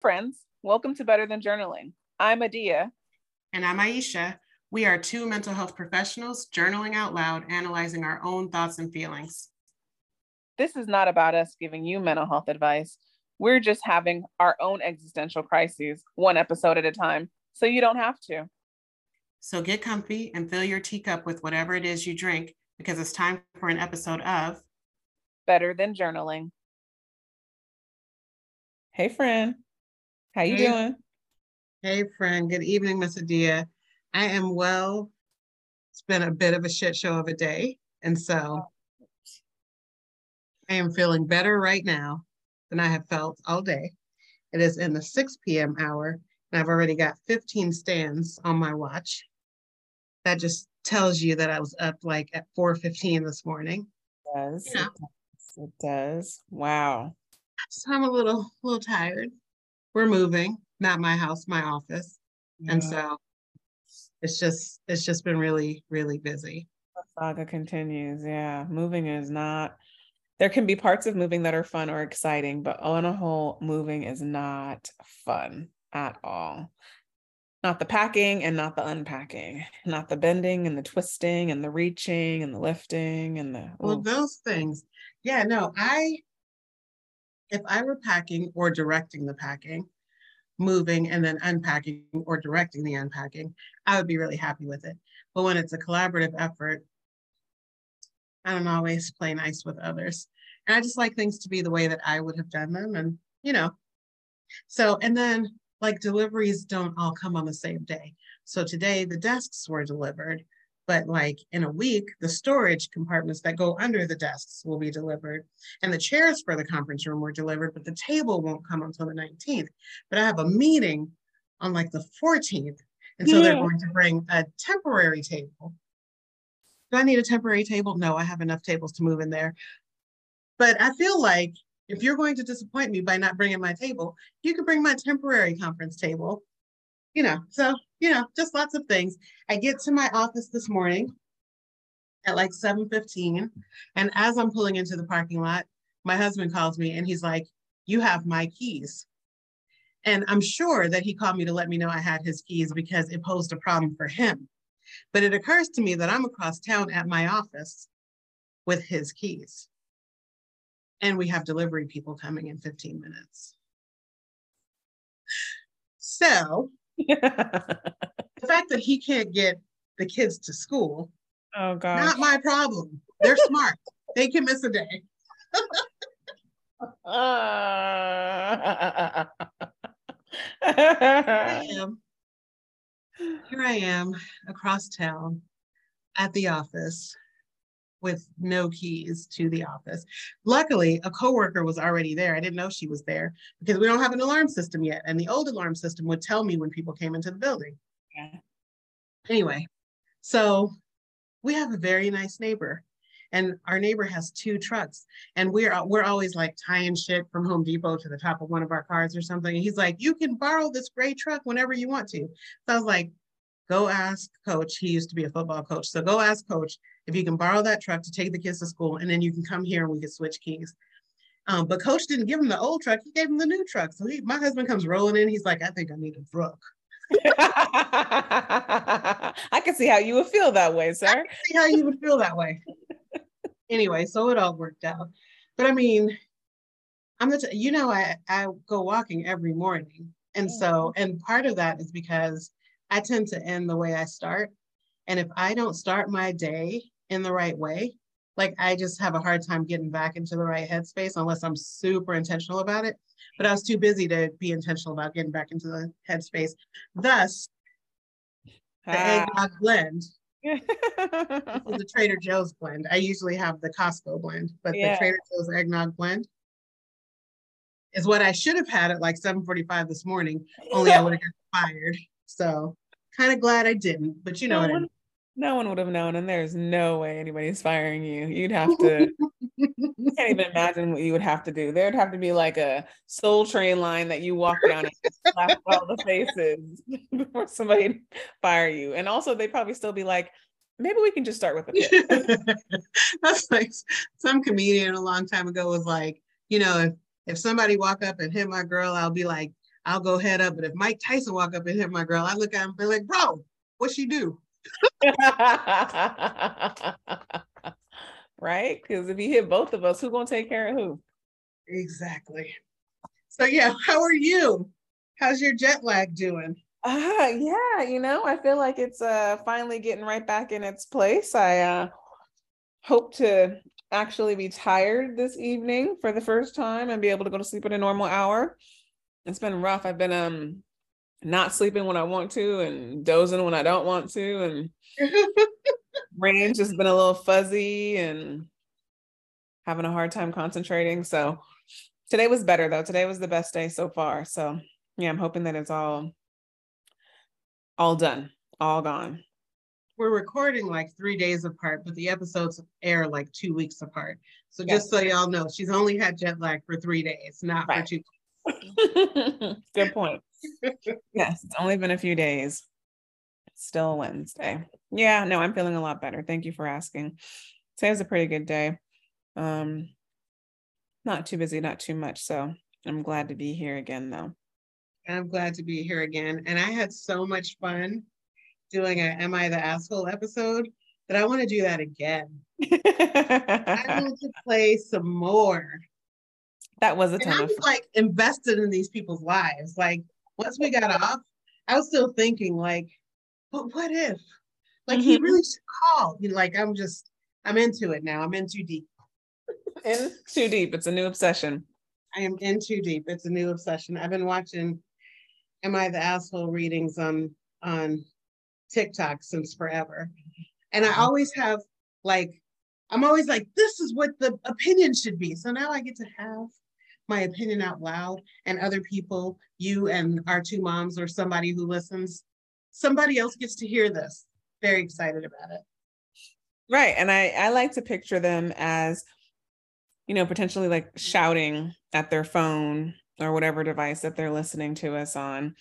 Friends, welcome to Better Than Journaling. I'm Adia. And I'm Aisha. We are two mental health professionals journaling out loud, analyzing our own thoughts and feelings. This is not about us giving you mental health advice. We're just having our own existential crises, one episode at a time, so you don't have to. So get comfy and fill your teacup with whatever it is you drink, because it's time for an episode of Better Than Journaling. Hey, friend. How you doing? Hey, friend. Good evening, Miss Adia. I am well. It's been a bit of a shit show of a day, and so I am feeling better right now than I have felt all day. It is in the 6 p.m. hour, and I've already got 15 stands on my watch. That just tells you that I was up like at 4:15 this morning. It does. Yeah. It does. Wow. So I'm a little tired. We're moving, not my house, my office. Yeah. And so it's just been really, really busy. The saga continues. Yeah. Moving is not, there can be parts of moving that are fun or exciting, but on a whole, moving is not fun at all. Not the packing and not the unpacking, not the bending and the twisting and the reaching and the lifting and the, well, those things. Yeah, no, if I were packing or directing the packing, moving and then unpacking or directing the unpacking, I would be really happy with it. But when it's a collaborative effort, I don't always play nice with others. And I just like things to be the way that I would have done them. And, you know, so, and then like deliveries don't all come on the same day. So today the desks were delivered, but like in a week, the storage compartments that go under the desks will be delivered, and the chairs for the conference room were delivered, but the table won't come until the 19th. But I have a meeting on like the 14th. And so They're going to bring a temporary table. Do I need a temporary table? No, I have enough tables to move in there. But I feel like if you're going to disappoint me by not bringing my table, you could bring my temporary conference table. You know, so, you know, just lots of things. I get to my office this morning at like 7:15. And as I'm pulling into the parking lot, my husband calls me and he's like, "You have my keys." And I'm sure that he called me to let me know I had his keys because it posed a problem for him. But it occurs to me that I'm across town at my office with his keys. And we have delivery people coming in 15 minutes. So the fact that he can't get the kids to school, oh gosh, not my problem. They're smart. They can miss a day. Here I am across town at the office with no keys to the office. Luckily, a coworker was already there. I didn't know she was there because we don't have an alarm system yet. And the old alarm system would tell me when people came into the building. Yeah. Anyway, so we have a very nice neighbor, and our neighbor has two trucks, and we're always like tying shit from Home Depot to the top of one of our cars or something. And he's like, "You can borrow this gray truck whenever you want to." So I was like, go ask Coach. He used to be a football coach. So go ask Coach if you can borrow that truck to take the kids to school, and then you can come here and we can switch keys. But Coach didn't give him the old truck. He gave him the new truck. So my husband comes rolling in. He's like, "I think I need a truck." I can see how you would feel that way, sir. I can see how you would feel that way. Anyway, so it all worked out. But I mean, I go walking every morning. And so, and part of that is because I tend to end the way I start. And if I don't start my day in the right way, like I just have a hard time getting back into the right headspace unless I'm super intentional about it. But I was too busy to be intentional about getting back into the headspace. Thus, the eggnog blend. This is the Trader Joe's blend. I usually have the Costco blend, but The Trader Joe's eggnog blend is what I should have had at like 7:45 this morning, only I would have got fired. So kind of glad I didn't, but you know what I mean. No one would have known, and there's no way anybody's firing you. You'd have to, I can't even imagine what you would have to do. There'd have to be like a Soul Train line that you walk down and slap all the faces before somebody fire you. And also they'd probably still be like, maybe we can just start with a bit. That's like some comedian a long time ago was like, you know, if somebody walk up and hit my girl, I'll be like, I'll go head up. But if Mike Tyson walk up and hit my girl, I look at him and be like, bro, what she do? Right? Because if he hit both of us, who's going to take care of who? Exactly. So yeah, how are you? How's your jet lag doing? Yeah, you know, I feel like it's finally getting right back in its place. I hope to actually be tired this evening for the first time and be able to go to sleep at a normal hour. It's been rough. I've been not sleeping when I want to and dozing when I don't want to, and brain's just been a little fuzzy and having a hard time concentrating. So today was better though. Today was the best day so far. So yeah, I'm hoping that it's all done, all gone. We're recording like 3 days apart, but the episodes air like 2 weeks apart. So yes. Just so y'all know, she's only had jet lag for 3 days, not right. For 2 weeks. Good point. Yes, it's only been a few days. It's still Wednesday. Yeah, no, I'm feeling a lot better. Thank you for asking. Today was a pretty good day. Not too busy, not too much. So I'm glad to be here again though. I'm glad to be here again. And I had so much fun doing an Am I the Asshole episode that I want to do that again. I need to play some more. That was a ton of fun. I'm like invested in these people's lives. Like once we got off, I was still thinking like, but what if? Like he really should call. You know, like I'm into it now. I'm in too deep. In too deep. It's a new obsession. I am in too deep. It's a new obsession. I've been watching Am I the Asshole readings on TikTok since forever. And I always have like, I'm always like, this is what the opinion should be. So now I get to have my opinion out loud and other people, you and our two moms or somebody who listens, somebody else gets to hear this. Very excited about it. Right. And I like to picture them as, you know, potentially like shouting at their phone or whatever device that they're listening to us on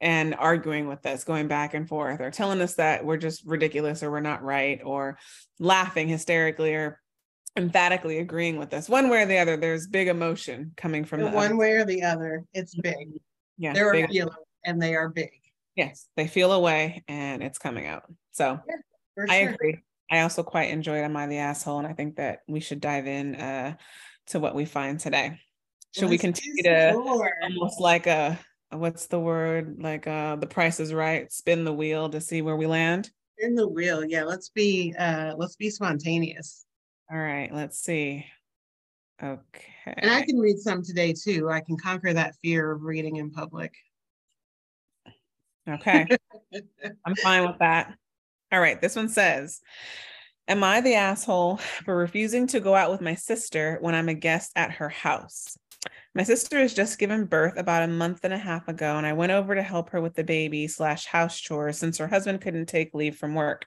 and arguing with us, going back and forth, or telling us that we're just ridiculous or we're not right, or laughing hysterically or emphatically agreeing with us. One way or the other, there's big emotion coming from the one way or the other. It's big. Yeah, there are feelings and they are big. Yes, they feel a way and it's coming out. So yeah, I agree. I also quite enjoyed Am I the Asshole? And I think that we should dive in to what we find today. Should we continue to almost like a, what's the word? Like The Price is Right, spin the wheel to see where we land? Spin the wheel. Yeah, let's be spontaneous. All right, let's see. Okay. And I can read some today too. I can conquer that fear of reading in public. Okay. I'm fine with that. All right. This one says, am I the asshole for refusing to go out with my sister when I'm a guest at her house? My sister has just given birth about a month and a half ago, and I went over to help her with the baby / house chores since her husband couldn't take leave from work.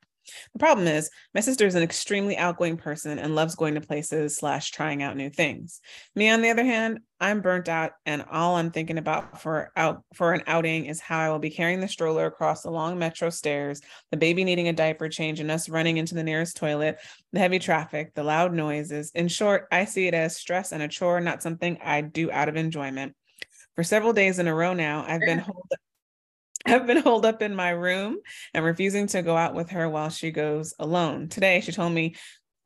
The problem is my sister is an extremely outgoing person and loves going to places / trying out new things. Me, on the other hand, I'm burnt out, and all I'm thinking about for an outing is how I will be carrying the stroller across the long metro stairs, the baby needing a diaper change and us running into the nearest toilet, the heavy traffic, the loud noises. In short, I see it as stress and a chore, not something I do out of enjoyment. For several days in a row now, I've been holed up in my room and refusing to go out with her while she goes alone. Today, she told me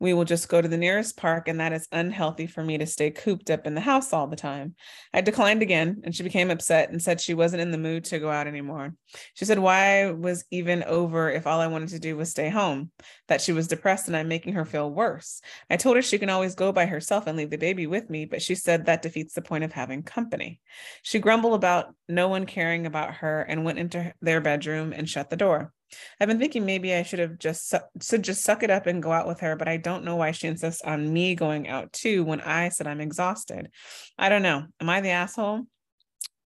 we will just go to the nearest park, and that is unhealthy for me to stay cooped up in the house all the time. I declined again, and she became upset and said she wasn't in the mood to go out anymore. She said why I was even over if all I wanted to do was stay home, that she was depressed and I'm making her feel worse. I told her she can always go by herself and leave the baby with me, but she said that defeats the point of having company. She grumbled about no one caring about her and went into their bedroom and shut the door. I've been thinking maybe I should have just suck it up and go out with her, but I don't know why she insists on me going out too when I said I'm exhausted. I don't know. Am I the asshole?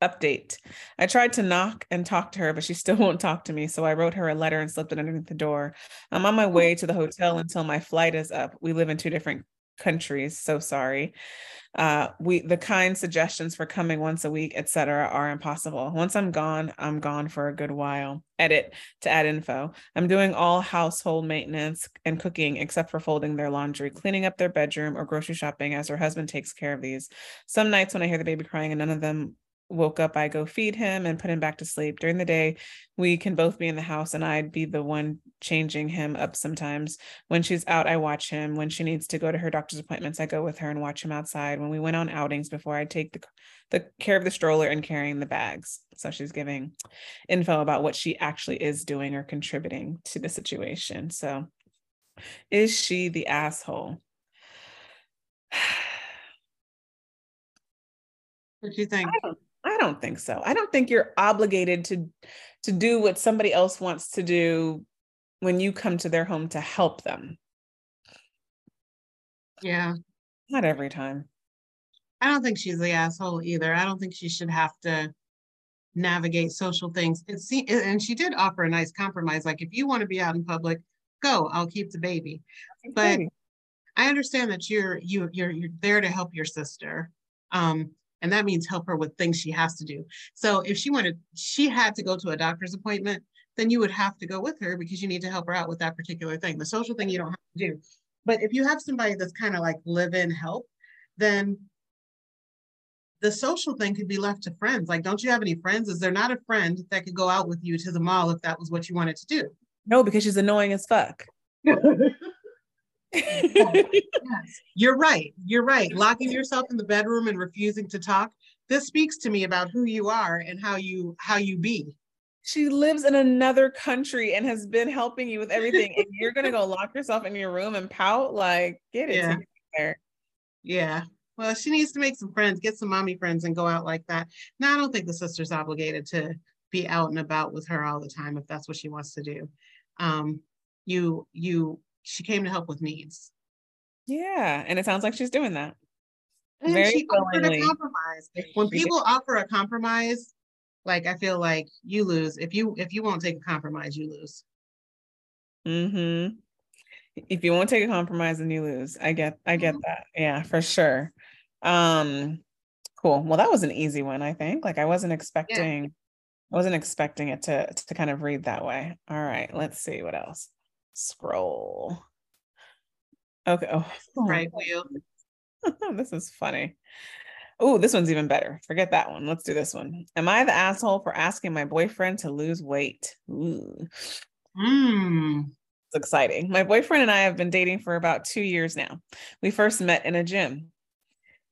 Update. I tried to knock and talk to her, but she still won't talk to me. So I wrote her a letter and slipped it underneath the door. I'm on my way to the hotel until my flight is up. We live in two different countries. So sorry. The kind suggestions for coming once a week, etc., are impossible. Once I'm gone for a good while. Edit to add info. I'm doing all household maintenance and cooking, except for folding their laundry, cleaning up their bedroom, or grocery shopping as her husband takes care of these. Some nights when I hear the baby crying and none of them woke up, I go feed him and put him back to sleep. During the day, we can both be in the house and I'd be the one changing him up sometimes. When she's out, I watch him. When she needs to go to her doctor's appointments, I go with her and watch him outside. When we went on outings before, I take the care of the stroller and carrying the bags. So she's giving info about what she actually is doing or contributing to the situation. So is she the asshole? What do you think? I don't think so. I don't think you're obligated to do what somebody else wants to do when you come to their home to help them. Yeah. Not every time. I don't think she's the asshole either. I don't think she should have to navigate social things. And she did offer a nice compromise. Like, if you want to be out in public, go, I'll keep the baby. But I understand that you're there to help your sister. And that means help her with things she has to do. So if she had to go to a doctor's appointment, then you would have to go with her because you need to help her out with that particular thing. The social thing you don't have to do. But if you have somebody that's kind of like live-in help, then the social thing could be left to friends. Like, don't you have any friends? Is there not a friend that could go out with you to the mall if that was what you wanted to do? No, because she's annoying as fuck. Yes. You're right. Locking yourself in the bedroom and refusing to talk. This speaks to me about who you are and how you be. She lives in another country and has been helping you with everything. And you're going to go lock yourself in your room and pout? Like, get it together. Yeah. Well, she needs to make some friends, get some mommy friends and go out like that. Now, I don't think the sister's obligated to be out and about with her all the time if that's what she wants to do. She came to help with needs. Yeah. And it sounds like she's doing that. And she offered a compromise. When people offer a compromise, like, I feel like you lose. If you won't take a compromise, you lose. Mm-hmm. If you won't take a compromise, then you lose. I get that. Yeah, for sure. Cool. Well, that was an easy one, I think. Like, I wasn't expecting it to kind of read that way. All right. Let's see what else. Scroll. Okay. Oh. Right wheel. This is funny. Oh, this one's even better. Forget that one. Let's do this one. Am I the asshole for asking my boyfriend to lose weight? It's exciting. My boyfriend and I have been dating for about 2 years now. We first met in a gym.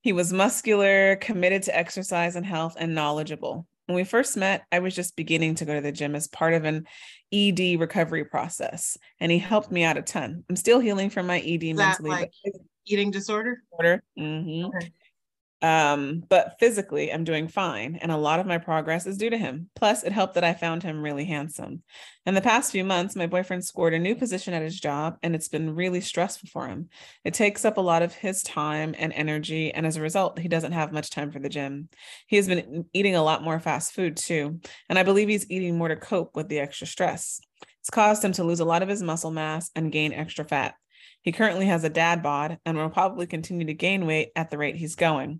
He was muscular, committed to exercise and health, and knowledgeable. When we first met, I was just beginning to go to the gym as part of an ED recovery process, and he helped me out a ton. I'm still healing from my ED is mentally. Like, eating disorder? Mm-hmm. Okay. But physically, I'm doing fine, and a lot of my progress is due to him. Plus, it helped that I found him really handsome. In the past few months, my boyfriend scored a new position at his job, and it's been really stressful for him. It takes up a lot of his time and energy, and as a result, he doesn't have much time for the gym. He has been eating a lot more fast food, too, and I believe he's eating more to cope with the extra stress. It's caused him to lose a lot of his muscle mass and gain extra fat. He currently has a dad bod and will probably continue to gain weight at the rate he's going.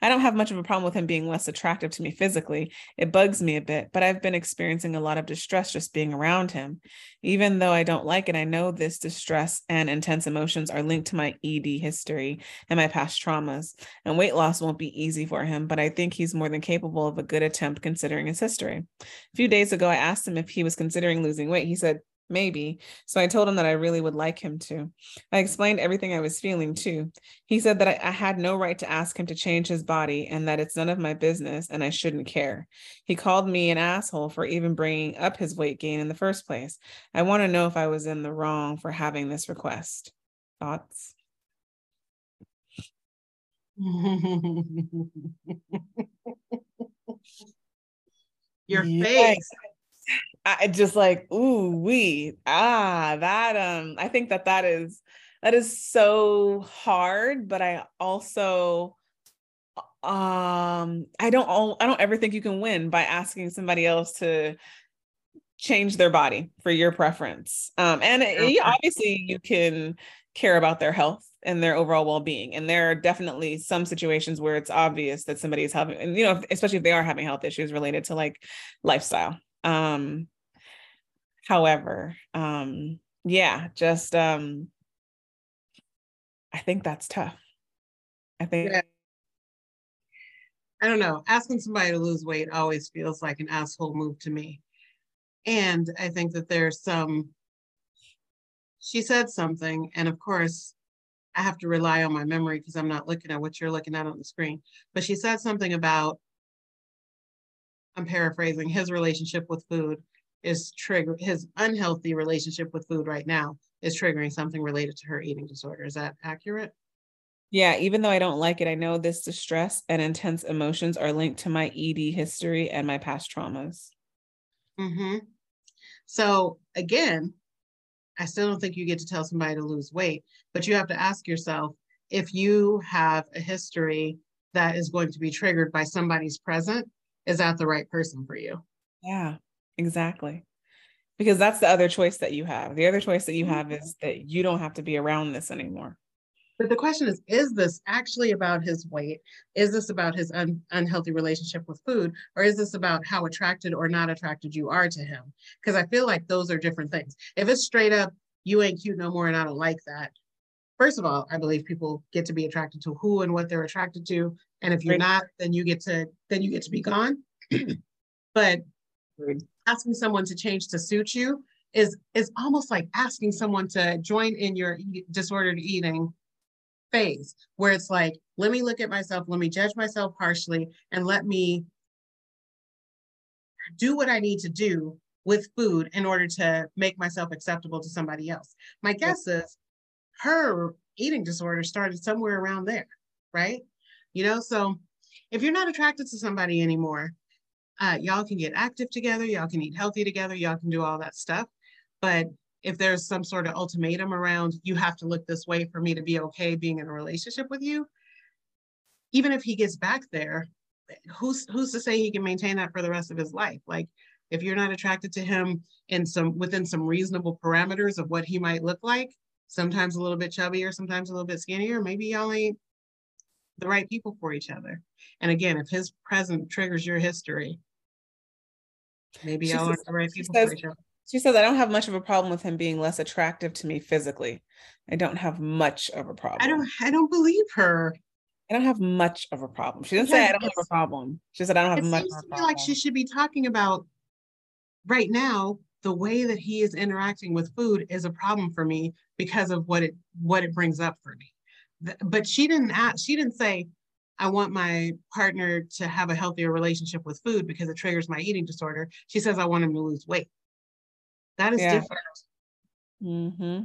I don't have much of a problem with him being less attractive to me physically. It bugs me a bit, but I've been experiencing a lot of distress just being around him. Even though I don't like it, I know this distress and intense emotions are linked to my ED history and my past traumas, and weight loss won't be easy for him, but I think he's more than capable of a good attempt considering his history. A few days ago, I asked him if he was considering losing weight. He said, maybe. So I told him that I really would like him to. I explained everything I was feeling too. He said that I had no right to ask him to change his body and that it's none of my business and I shouldn't care. He called me an asshole for even bringing up his weight gain in the first place. I want to know if I was in the wrong for having this request. Thoughts? Your face. I just like, ooh, wee, that, I think that is so hard, but I also, I don't ever think you can win by asking somebody else to change their body for your preference. Obviously you can care about their health and their overall well-being. And there are definitely some situations where it's obvious that somebody is having, and you know, especially if they are having health issues related to like lifestyle. However, I think that's tough. I think. Yeah. I don't know, asking somebody to lose weight always feels like an asshole move to me. And I think that there's some, she said something, and of course, I have to rely on my memory because I'm not looking at what you're looking at on the screen. But she said something about, I'm paraphrasing, his relationship with food is triggering, his unhealthy relationship with food right now is triggering something related to her eating disorder. Is that accurate? Yeah, even though I don't like it, I know this distress and intense emotions are linked to my ED history and my past traumas. Mm-hmm. So again, I still don't think you get to tell somebody to lose weight, but you have to ask yourself if you have a history that is going to be triggered by somebody's present, is that the right person for you? Yeah, exactly. Because that's the other choice that you have. The other choice that you have is that you don't have to be around this anymore. But the question is this actually about his weight? Is this about his unhealthy relationship with food? Or is this about how attracted or not attracted you are to him? Because I feel like those are different things. If it's straight up, you ain't cute no more and I don't like that. First of all, I believe people get to be attracted to who and what they're attracted to. And if you're not, then you get to be gone. But asking someone to change to suit you is almost like asking someone to join in your disordered eating phase, where it's like, let me look at myself, let me judge myself harshly, and let me do what I need to do with food in order to make myself acceptable to somebody else. My guess is her eating disorder started somewhere around there, right? You know, so if you're not attracted to somebody anymore, y'all can get active together, y'all can eat healthy together, y'all can do all that stuff, but if there's some sort of ultimatum around, you have to look this way for me to be okay being in a relationship with you, even if he gets back there, who's to say he can maintain that for the rest of his life? Like, if you're not attracted to him within some reasonable parameters of what he might look like, sometimes a little bit chubbier, sometimes a little bit skinnier, maybe y'all ain't the right people for each other. And again, if his present triggers your history, maybe y'all aren't the right people for each other. She says, I don't have much of a problem with him being less attractive to me physically. I don't have much of a problem. I don't believe her. I don't have much of a problem. She didn't say I don't have a problem. She said I don't have much of a problem. It seems to me like she should be talking about right now, the way that he is interacting with food is a problem for me because of what it brings up for me. But she didn't say, I want my partner to have a healthier relationship with food because it triggers my eating disorder. She says, I want him to lose weight. That is different. Mm-hmm.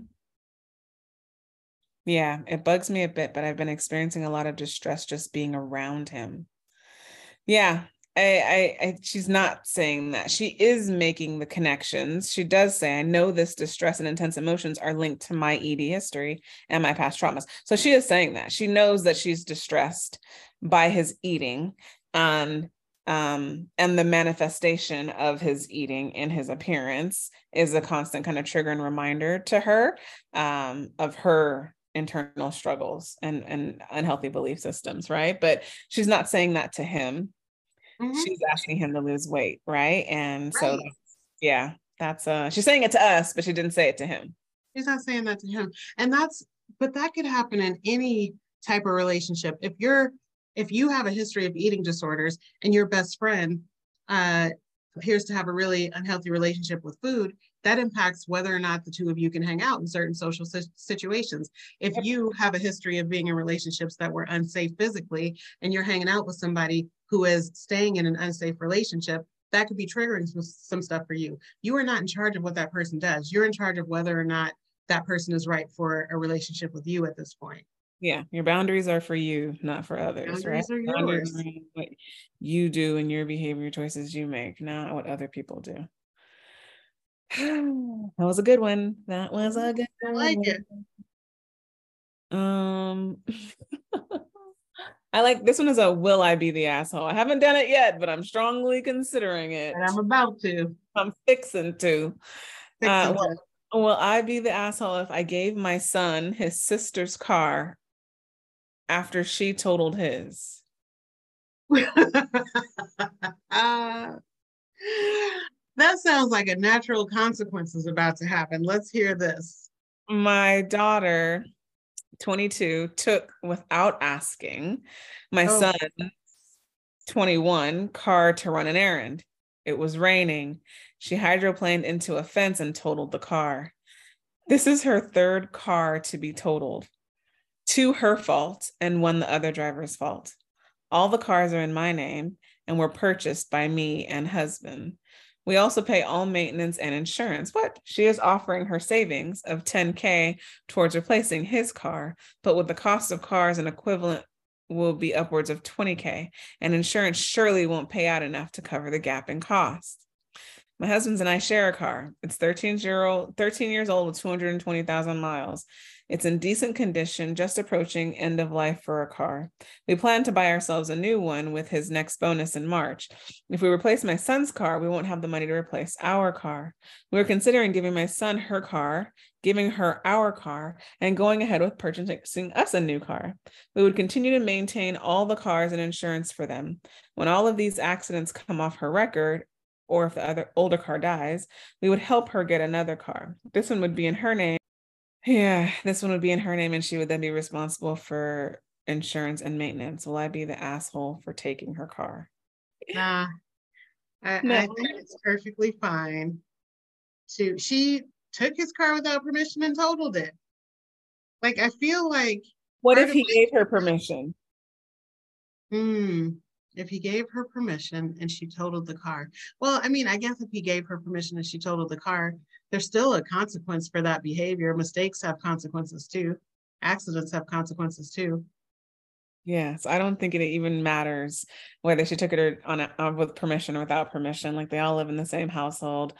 Yeah, it bugs me a bit, but I've been experiencing a lot of distress just being around him. Yeah, she's not saying that. She is making the connections. She does say, I know this distress and intense emotions are linked to my ED history and my past traumas. So she is saying that. She knows that she's distressed by his eating and the manifestation of his eating in his appearance is a constant kind of trigger and reminder to her of her internal struggles and unhealthy belief systems, right? But she's not saying that to him. Mm-hmm. She's asking him to lose weight, right? And so, right. Yeah, that's she's saying it to us, but she didn't say it to him. She's not saying that to him. And but that could happen in any type of relationship. If you have a history of eating disorders and your best friend appears to have a really unhealthy relationship with food, that impacts whether or not the two of you can hang out in certain social situations. If you have a history of being in relationships that were unsafe physically and you're hanging out with somebody who is staying in an unsafe relationship, that could be triggering some stuff for you. You are not in charge of what that person does. You're in charge of whether or not that person is right for a relationship with you at this point. Yeah, your boundaries are for you, not for others, right? Boundaries are what you do and your behavior choices you make, not what other people do. That was a good one. That was a good one. I like it. I like this one is a will I be the asshole? I haven't done it yet, but I'm strongly considering it. And I'm about to. I'm fixing to. Will I be the asshole if I gave my son his sister's car after she totaled his? That sounds like a natural consequence is about to happen. Let's hear this. My daughter, 22, took without asking my son 21 car to run an errand. It was raining. She hydroplaned into a fence and totaled the car. This is her third car to be totaled. Two her fault and one the other driver's fault. All the cars are in my name and were purchased by me and husband. We also pay all maintenance and insurance. What? She is offering her savings of $10,000 towards replacing his car, but with the cost of cars and equivalent will be upwards of $20,000, and insurance surely won't pay out enough to cover the gap in cost. My husband's and I share a car. It's 13 years old with 220,000 miles. It's in decent condition, just approaching end of life for a car. We plan to buy ourselves a new one with his next bonus in March. If we replace my son's car, we won't have the money to replace our car. We were considering giving my son her car, giving her our car, and going ahead with purchasing us a new car. We would continue to maintain all the cars and insurance for them. When all of these accidents come off her record, or if the other older car dies, we would help her get another car. This one would be in her name. Yeah, this one would be in her name, and she would then be responsible for insurance and maintenance. Will I be the asshole for taking her car? Nah, I think it's perfectly fine. She took his car without permission and totaled it. Like, I feel like... What if he gave her permission? If he gave her permission and she totaled the car. Well, I mean, I guess if he gave her permission and she totaled the car, there's still a consequence for that behavior. Mistakes have consequences too. Accidents have consequences too. Yes, I don't think it even matters whether she took it with permission or without permission. Like, they all live in the same household.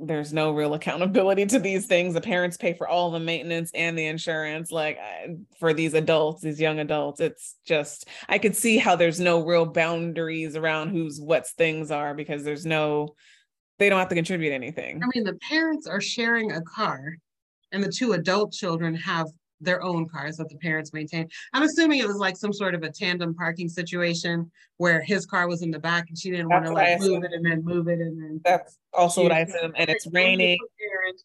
There's no real accountability to these things. The parents pay for all the maintenance and the insurance. Like, for these adults, these young adults, it's just, I could see how there's no real boundaries around whose what's things are, because there's no, they don't have to contribute anything. I mean, the parents are sharing a car and the two adult children have their own cars that the parents maintain. I'm assuming it was like some sort of a tandem parking situation where his car was in the back and she didn't want to like move it and then. That's also what I assume. And it's raining.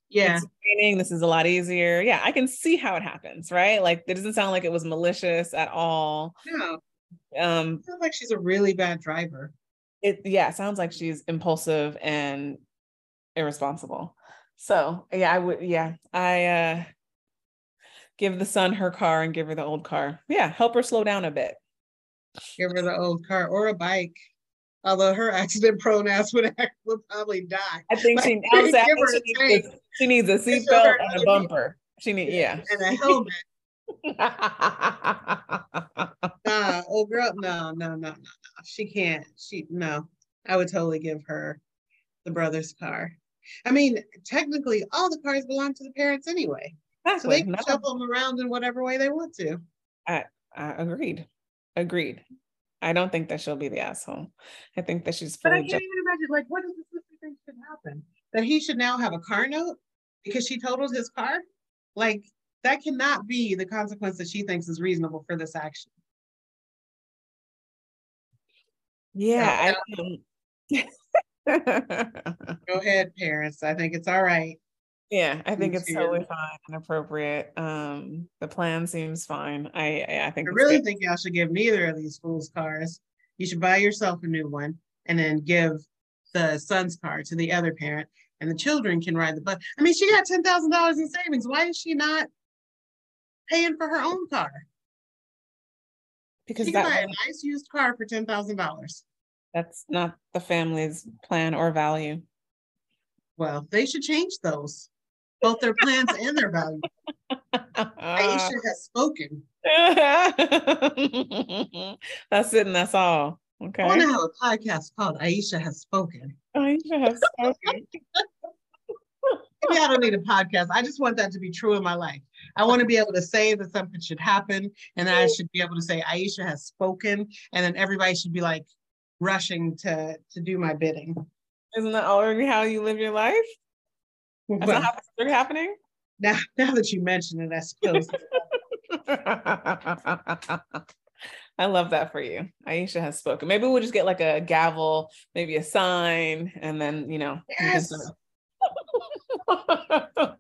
Yeah. It's raining. This is a lot easier. Yeah. I can see how it happens, right? Like, it doesn't sound like it was malicious at all. No. It sounds like she's a really bad driver. It sounds like she's impulsive and irresponsible. So yeah, I give the son her car and give her the old car. Yeah, help her slow down a bit. Give her the old car or a bike. Although her accident-prone ass would probably die. I think she needs a seatbelt and a bumper. She needs, yeah. And a helmet. Nah, old girl, no. She can't. I would totally give her the brother's car. I mean, technically, all the cars belong to the parents anyway. Exactly. So they can shuffle them around in whatever way they want to. I agreed. I don't think that she'll be the asshole. I think that she's. But I can't even imagine. Like, what does the sister think should happen? That he should now have a car note because she totaled his car? Like, that cannot be the consequence that she thinks is reasonable for this action. Yeah. Go ahead, parents. I think it's all right. Yeah, I think it's totally fine and appropriate. The plan seems fine. I think I really think y'all should give neither of these fools cars. You should buy yourself a new one and then give the son's car to the other parent, and the children can ride the bus. I mean, she got $10,000 in savings. Why is she not paying for her own car? Because she can buy a nice used car for $10,000. That's not the family's plan or value. Well, they should change those. Both their plans and their value. Aisha has spoken. That's it, and that's all. Okay. I want to have a podcast called Aisha Has Spoken. Aisha Has Spoken. Maybe I don't need a podcast. I just want that to be true in my life. I want to be able to say that something should happen, and then I should be able to say Aisha has spoken, and then everybody should be like rushing to do my bidding. Isn't that already how you live your life? That's not how things are happening? Now that you mention it, I suppose. I love that for you. Aisha has spoken. Maybe we'll just get like a gavel, maybe a sign, and then, Yes.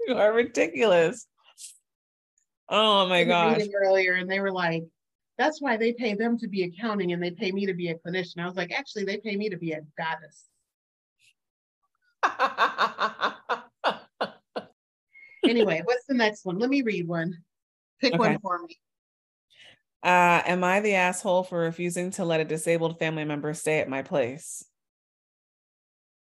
You are ridiculous. Oh my gosh. Earlier, and they were like, That's why they pay them to be accounting and they pay me to be a clinician. I was like, actually, they pay me to be a goddess. Anyway, what's the next one? Let me read one. Pick one for me. Am I the asshole for refusing to let a disabled family member stay at my place?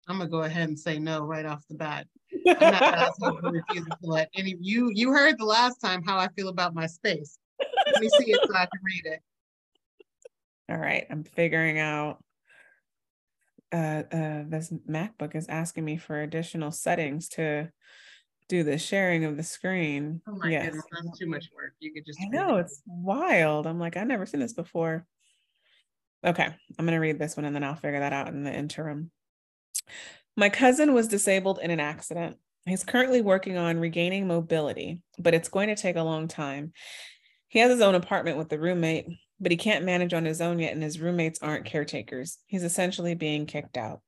I'm going to go ahead and say no right off the bat. I'm not the asshole for refusing to let any of you. You heard the last time how I feel about my space. Let me see it so I can read it. All right. I'm figuring out. This MacBook is asking me for additional settings to do the sharing of the screen. Oh my goodness, that's too much work. You could just. I know, it's wild. I'm like, I've never seen this before. Okay, I'm gonna read this one and then I'll figure that out in the interim. My cousin was disabled in an accident. He's currently working on regaining mobility, but it's going to take a long time. He has his own apartment with the roommate, but he can't manage on his own yet, and his roommates aren't caretakers. He's essentially being kicked out.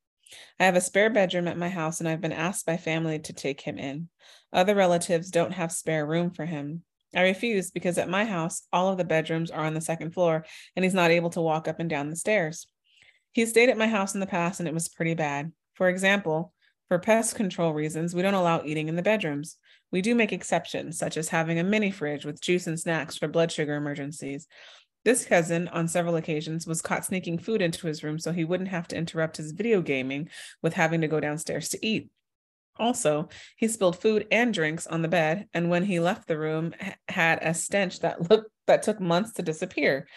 I have a spare bedroom at my house, and I've been asked by family to take him in. Other relatives don't have spare room for him. I refuse because at my house, all of the bedrooms are on the second floor, and he's not able to walk up and down the stairs. He stayed at my house in the past, and it was pretty bad. For example, for pest control reasons, we don't allow eating in the bedrooms. We do make exceptions, such as having a mini fridge with juice and snacks for blood sugar emergencies. This cousin, on several occasions, was caught sneaking food into his room so he wouldn't have to interrupt his video gaming with having to go downstairs to eat. Also, he spilled food and drinks on the bed, and when he left the room, had a stench that took months to disappear.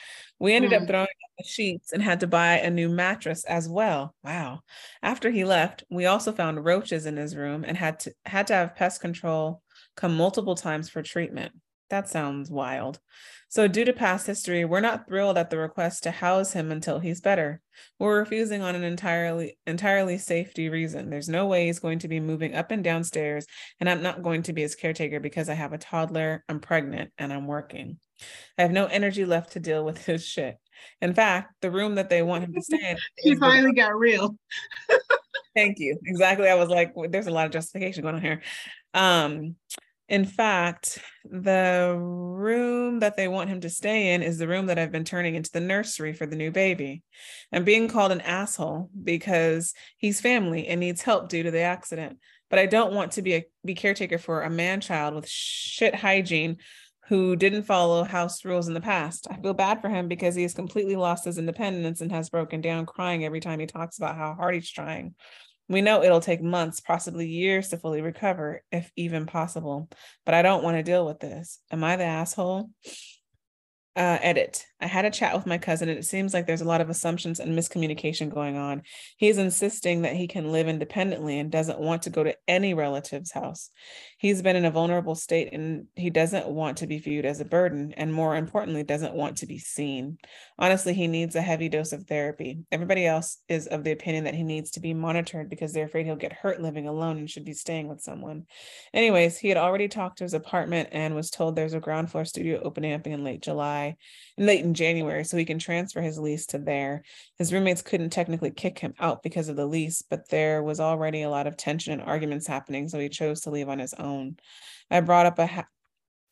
We ended up throwing out the sheets and had to buy a new mattress as well. Wow. After he left, we also found roaches in his room and had to have pest control come multiple times for treatment. That sounds wild. So due to past history, we're not thrilled at the request to house him until he's better. We're refusing on an entirely safety reason. There's no way he's going to be moving up and downstairs, and I'm not going to be his caretaker because I have a toddler, I'm pregnant, and I'm working. I have no energy left to deal with his shit. In fact, the room that they want him to stay in. He finally got real. Thank you. Exactly. I was like, well, there's a lot of justification going on here. In fact, the room that they want him to stay in is the room that I've been turning into the nursery for the new baby. I'm being called an asshole because he's family and needs help due to the accident. But I don't want to be caretaker for a man-child with shit hygiene who didn't follow house rules in the past. I feel bad for him because he has completely lost his independence and has broken down crying every time he talks about how hard he's trying. We know it'll take months, possibly years to fully recover, if even possible, but I don't want to deal with this. Am I the asshole? Edit. I had a chat with my cousin, and it seems like there's a lot of assumptions and miscommunication going on. He's insisting that he can live independently and doesn't want to go to any relative's house. He's been in a vulnerable state, and he doesn't want to be viewed as a burden, and more importantly, doesn't want to be seen. Honestly, he needs a heavy dose of therapy. Everybody else is of the opinion that he needs to be monitored because they're afraid he'll get hurt living alone and should be staying with someone. Anyways, he had already talked to his apartment and was told there's a ground floor studio opening up in late in January, so he can transfer his lease to there. His roommates couldn't technically kick him out because of the lease, but there was already a lot of tension and arguments happening, so he chose to leave on his own. I brought up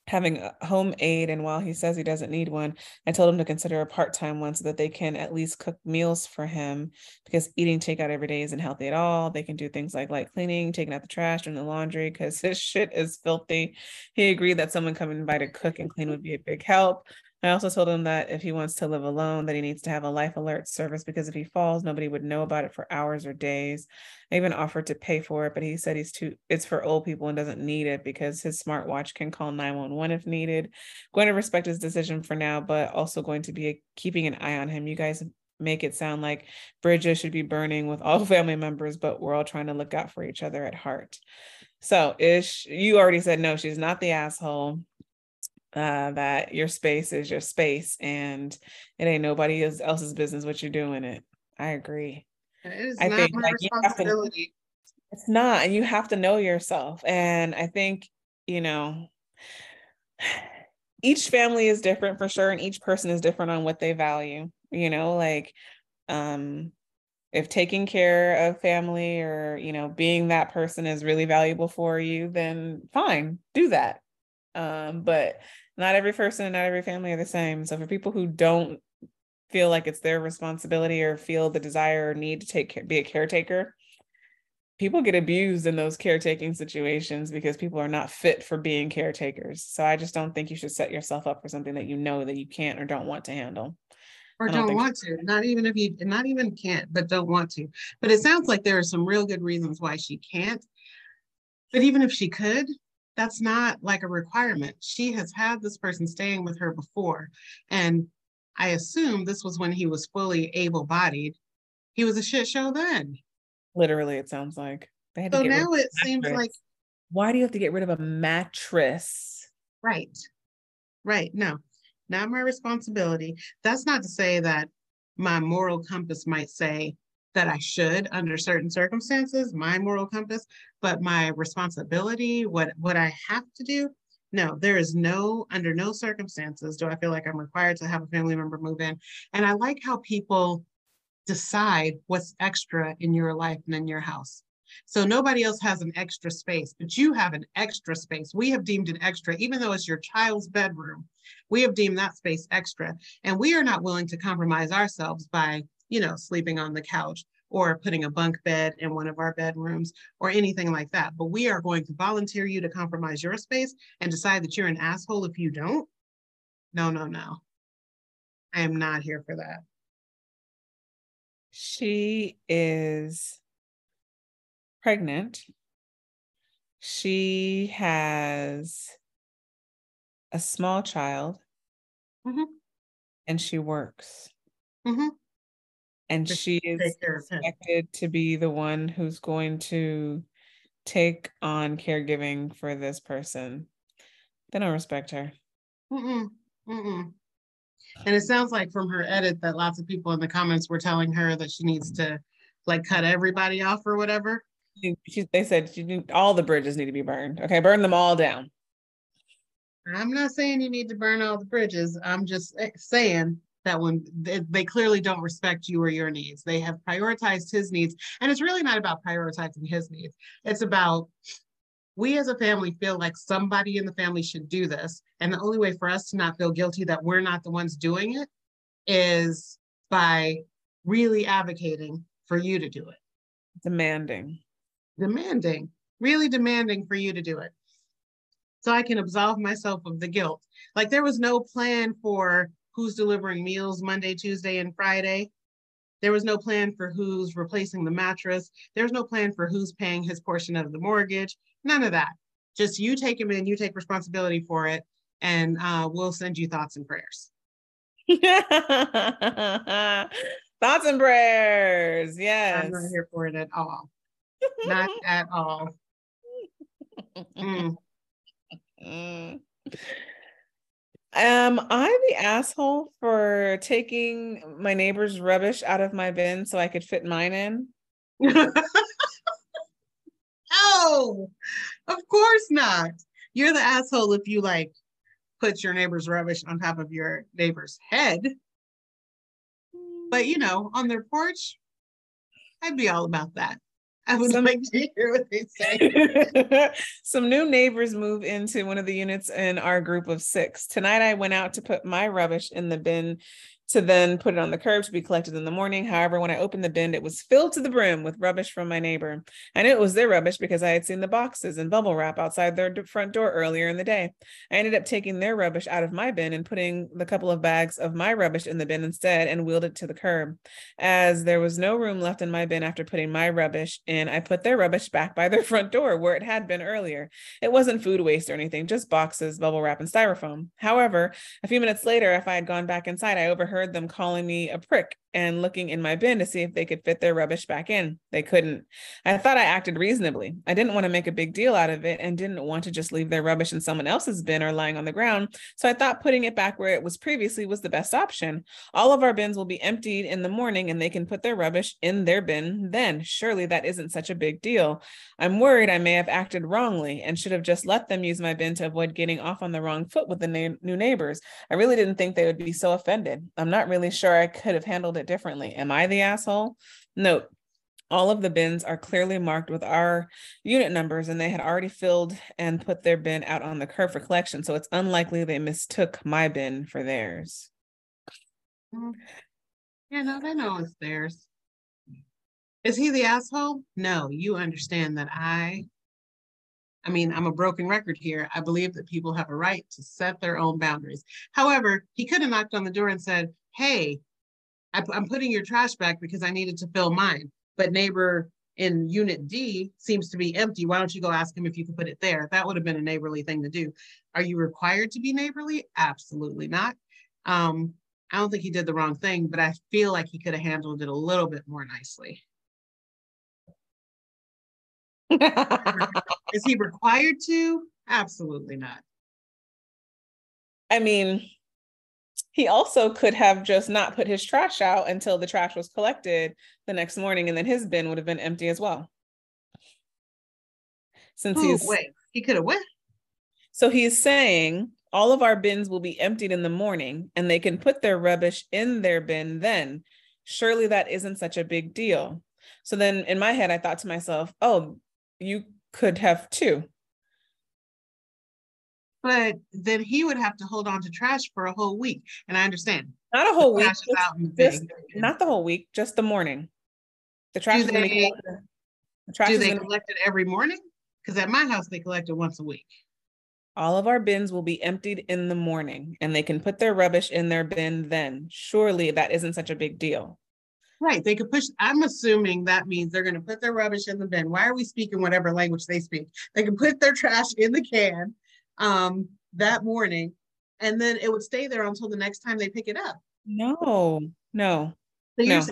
having a home aide, and while he says he doesn't need one, I told him to consider a part-time one so that they can at least cook meals for him, because eating takeout every day isn't healthy at all. They can do things like light cleaning, taking out the trash, doing the laundry, because his shit is filthy. He agreed that someone coming by to cook and clean would be a big help. I also told him that if he wants to live alone, that he needs to have a life alert service, because if he falls, nobody would know about it for hours or days. I even offered to pay for it, but he said it's for old people and doesn't need it because his smartwatch can call 911 if needed. Going to respect his decision for now, but also going to be keeping an eye on him. You guys make it sound like bridges should be burning with all family members, but we're all trying to look out for each other at heart. So Ish, you already said no, she's not the asshole. That your space is your space and it ain't nobody else's business what you're doing it. I agree. It is not my responsibility. It's not, and you have to know yourself. And I think, each family is different for sure, and each person is different on what they value. If taking care of family or, being that person is really valuable for you, then fine, do that. But Not every person and not every family are the same. So for people who don't feel like it's their responsibility or feel the desire or need to be a caretaker, people get abused in those caretaking situations because people are not fit for being caretakers. So I just don't think you should set yourself up for something that you know that you can't or don't want to handle. Or don't want to, not even can't, but don't want to. But it sounds like there are some real good reasons why she can't. But even if she could, that's not like a requirement. She has had this person staying with her before. And I assume this was when he was fully able-bodied. He was a shit show then. Literally, it sounds like. They had to get rid of a mattress. Seems like. Why do you have to get rid of a mattress? Right. Right. No. Not my responsibility. That's not to say that my moral compass might say that I should under certain circumstances, my moral compass, but my responsibility, what I have to do. No, there is no, under no circumstances do I feel like I'm required to have a family member move in. And I like how people decide what's extra in your life and in your house. So nobody else has an extra space, but you have an extra space. We have deemed it extra, even though it's your child's bedroom. We have deemed that space extra. And we are not willing to compromise ourselves by, you know, sleeping on the couch or putting a bunk bed in one of our bedrooms or anything like that. But we are going to volunteer you to compromise your space and decide that you're an asshole if you don't. No, no, no. I am not here for that. She is pregnant. She has a small child, mm-hmm. and she works, mm-hmm. and she is expected to be the one who's going to take on caregiving for this person. They don't respect her. Mm-mm. Mm-mm. And it sounds like from her edit that lots of people in the comments were telling her that she needs to like cut everybody off or whatever. They said all the bridges need to be burned. Okay, burn them all down. I'm not saying you need to burn all the bridges. I'm just saying that when they clearly don't respect you or your needs, they have prioritized his needs. And it's really not about prioritizing his needs. It's about we as a family feel like somebody in the family should do this. And the only way for us to not feel guilty that we're not the ones doing it is by really advocating for you to do it. Demanding, really demanding for you to do it. So I can absolve myself of the guilt. Like there was no plan for who's delivering meals Monday, Tuesday, and Friday. There was no plan for who's replacing the mattress. There's no plan for who's paying his portion of the mortgage. None of that. Just you take him in, you take responsibility for it, and we'll send you thoughts and prayers. Thoughts and prayers. Yes. I'm not here for it at all. Not at all. Mm. Am I the asshole for taking my neighbor's rubbish out of my bin so I could fit mine in? Oh, of course not. You're the asshole if you like put your neighbor's rubbish on top of your neighbor's head. But you know, on their porch, I'd be all about that. I would like to hear what they say. Some new neighbors move into one of the units in our group of 6. Tonight, I went out to put my rubbish in the bin to then put it on the curb to be collected in the morning. However, when I opened the bin, it was filled to the brim with rubbish from my neighbor. I knew it was their rubbish because I had seen the boxes and bubble wrap outside their front door earlier in the day. I ended up taking their rubbish out of my bin and putting the couple of bags of my rubbish in the bin instead and wheeled it to the curb. As there was no room left in my bin after putting my rubbish in, I put their rubbish back by their front door where it had been earlier. It wasn't food waste or anything, just boxes, bubble wrap, and styrofoam. However, a few minutes later, if I had gone back inside, I overheard them calling me a prick and looking in my bin to see if they could fit their rubbish back in. They couldn't. I thought I acted reasonably. I didn't want to make a big deal out of it and didn't want to just leave their rubbish in someone else's bin or lying on the ground. So I thought putting it back where it was previously was the best option. All of our bins will be emptied in the morning and they can put their rubbish in their bin then. Surely that isn't such a big deal. I'm worried I may have acted wrongly and should have just let them use my bin to avoid getting off on the wrong foot with the new neighbors. I really didn't think they would be so offended. I'm not really sure I could have handled it differently. Am I the asshole? Note, All of the bins are clearly marked with our unit numbers, and they had already filled and put their bin out on the curb for collection. So it's unlikely they mistook my bin for theirs. Yeah, no, they know it's theirs. Is he the asshole? No, you understand that I mean, I'm a broken record here. I believe that people have a right to set their own boundaries. However, he could have knocked on the door and said, hey, I'm putting your trash back because I needed to fill mine. But neighbor in unit D seems to be empty. Why don't you go ask him if you could put it there? That would have been a neighborly thing to do. Are you required to be neighborly? Absolutely not. I don't think he did the wrong thing, but I feel like he could have handled it a little bit more nicely. Is he required to? Absolutely not. I mean, he also could have just not put his trash out until the trash was collected the next morning, and then his bin would have been empty as well. Since he could have what? So he's saying all of our bins will be emptied in the morning, and they can put their rubbish in their bin then. Surely that isn't such a big deal. So then in my head, I thought to myself, oh, you could have two. But then he would have to hold on to trash for a whole week. And I understand. Not a whole week. Not the whole week, just the morning. The trash is going to be collected. Do they collect it every morning? Because at my house, they collect it once a week. All of our bins will be emptied in the morning, and they can put their rubbish in their bin then. Surely that isn't such a big deal. Right. They could push. I'm assuming that means they're going to put their rubbish in the bin. Why are we speaking whatever language they speak? They can put their trash in the can that morning, and then it would stay there until the next time they pick it up. No. So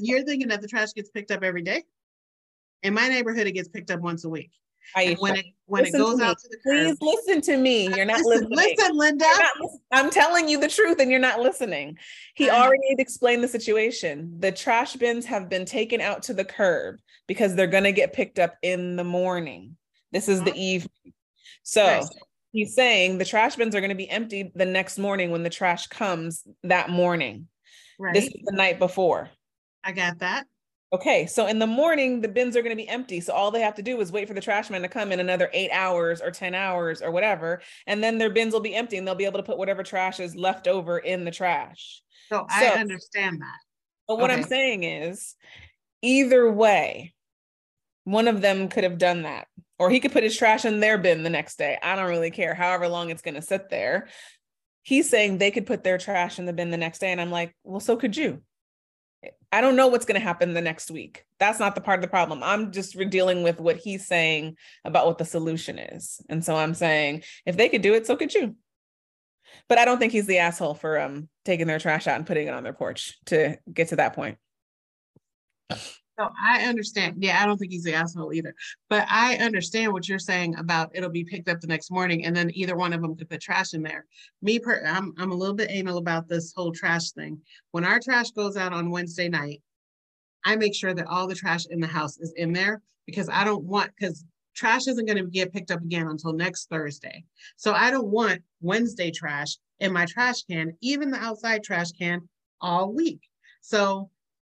you're thinking that the trash gets picked up every day? In my neighborhood, it gets picked up once a week. When it goes out to the curb. Please listen to me. You're not listening. Listen, Linda. I'm telling you the truth and you're not listening. He already explained the situation. The trash bins have been taken out to the curb because they're going to get picked up in the morning. This is the evening. So he's saying the trash bins are going to be emptied the next morning when the trash comes that morning. Right. This is the night before. I got that. Okay, so in the morning, the bins are going to be empty. So all they have to do is wait for the trash man to come in another 8 hours or 10 hours or whatever. And then their bins will be empty and they'll be able to put whatever trash is left over in the trash. So I understand that. But what I'm saying is either way, one of them could have done that, or he could put his trash in their bin the next day. I don't really care however long it's going to sit there. He's saying they could put their trash in the bin the next day. And I'm like, well, so could you. I don't know what's going to happen the next week. That's not the part of the problem. I'm just dealing with what he's saying about what the solution is. And so I'm saying, if they could do it, so could you. But I don't think he's the asshole for taking their trash out and putting it on their porch to get to that point. So I understand. Yeah, I don't think he's the asshole either. But I understand what you're saying about it'll be picked up the next morning, and then either one of them could put trash in there. I'm a little bit anal about this whole trash thing. When our trash goes out on Wednesday night, I make sure that all the trash in the house is in there because I don't want, because trash isn't going to get picked up again until next Thursday. So I don't want Wednesday trash in my trash can, even the outside trash can, all week. So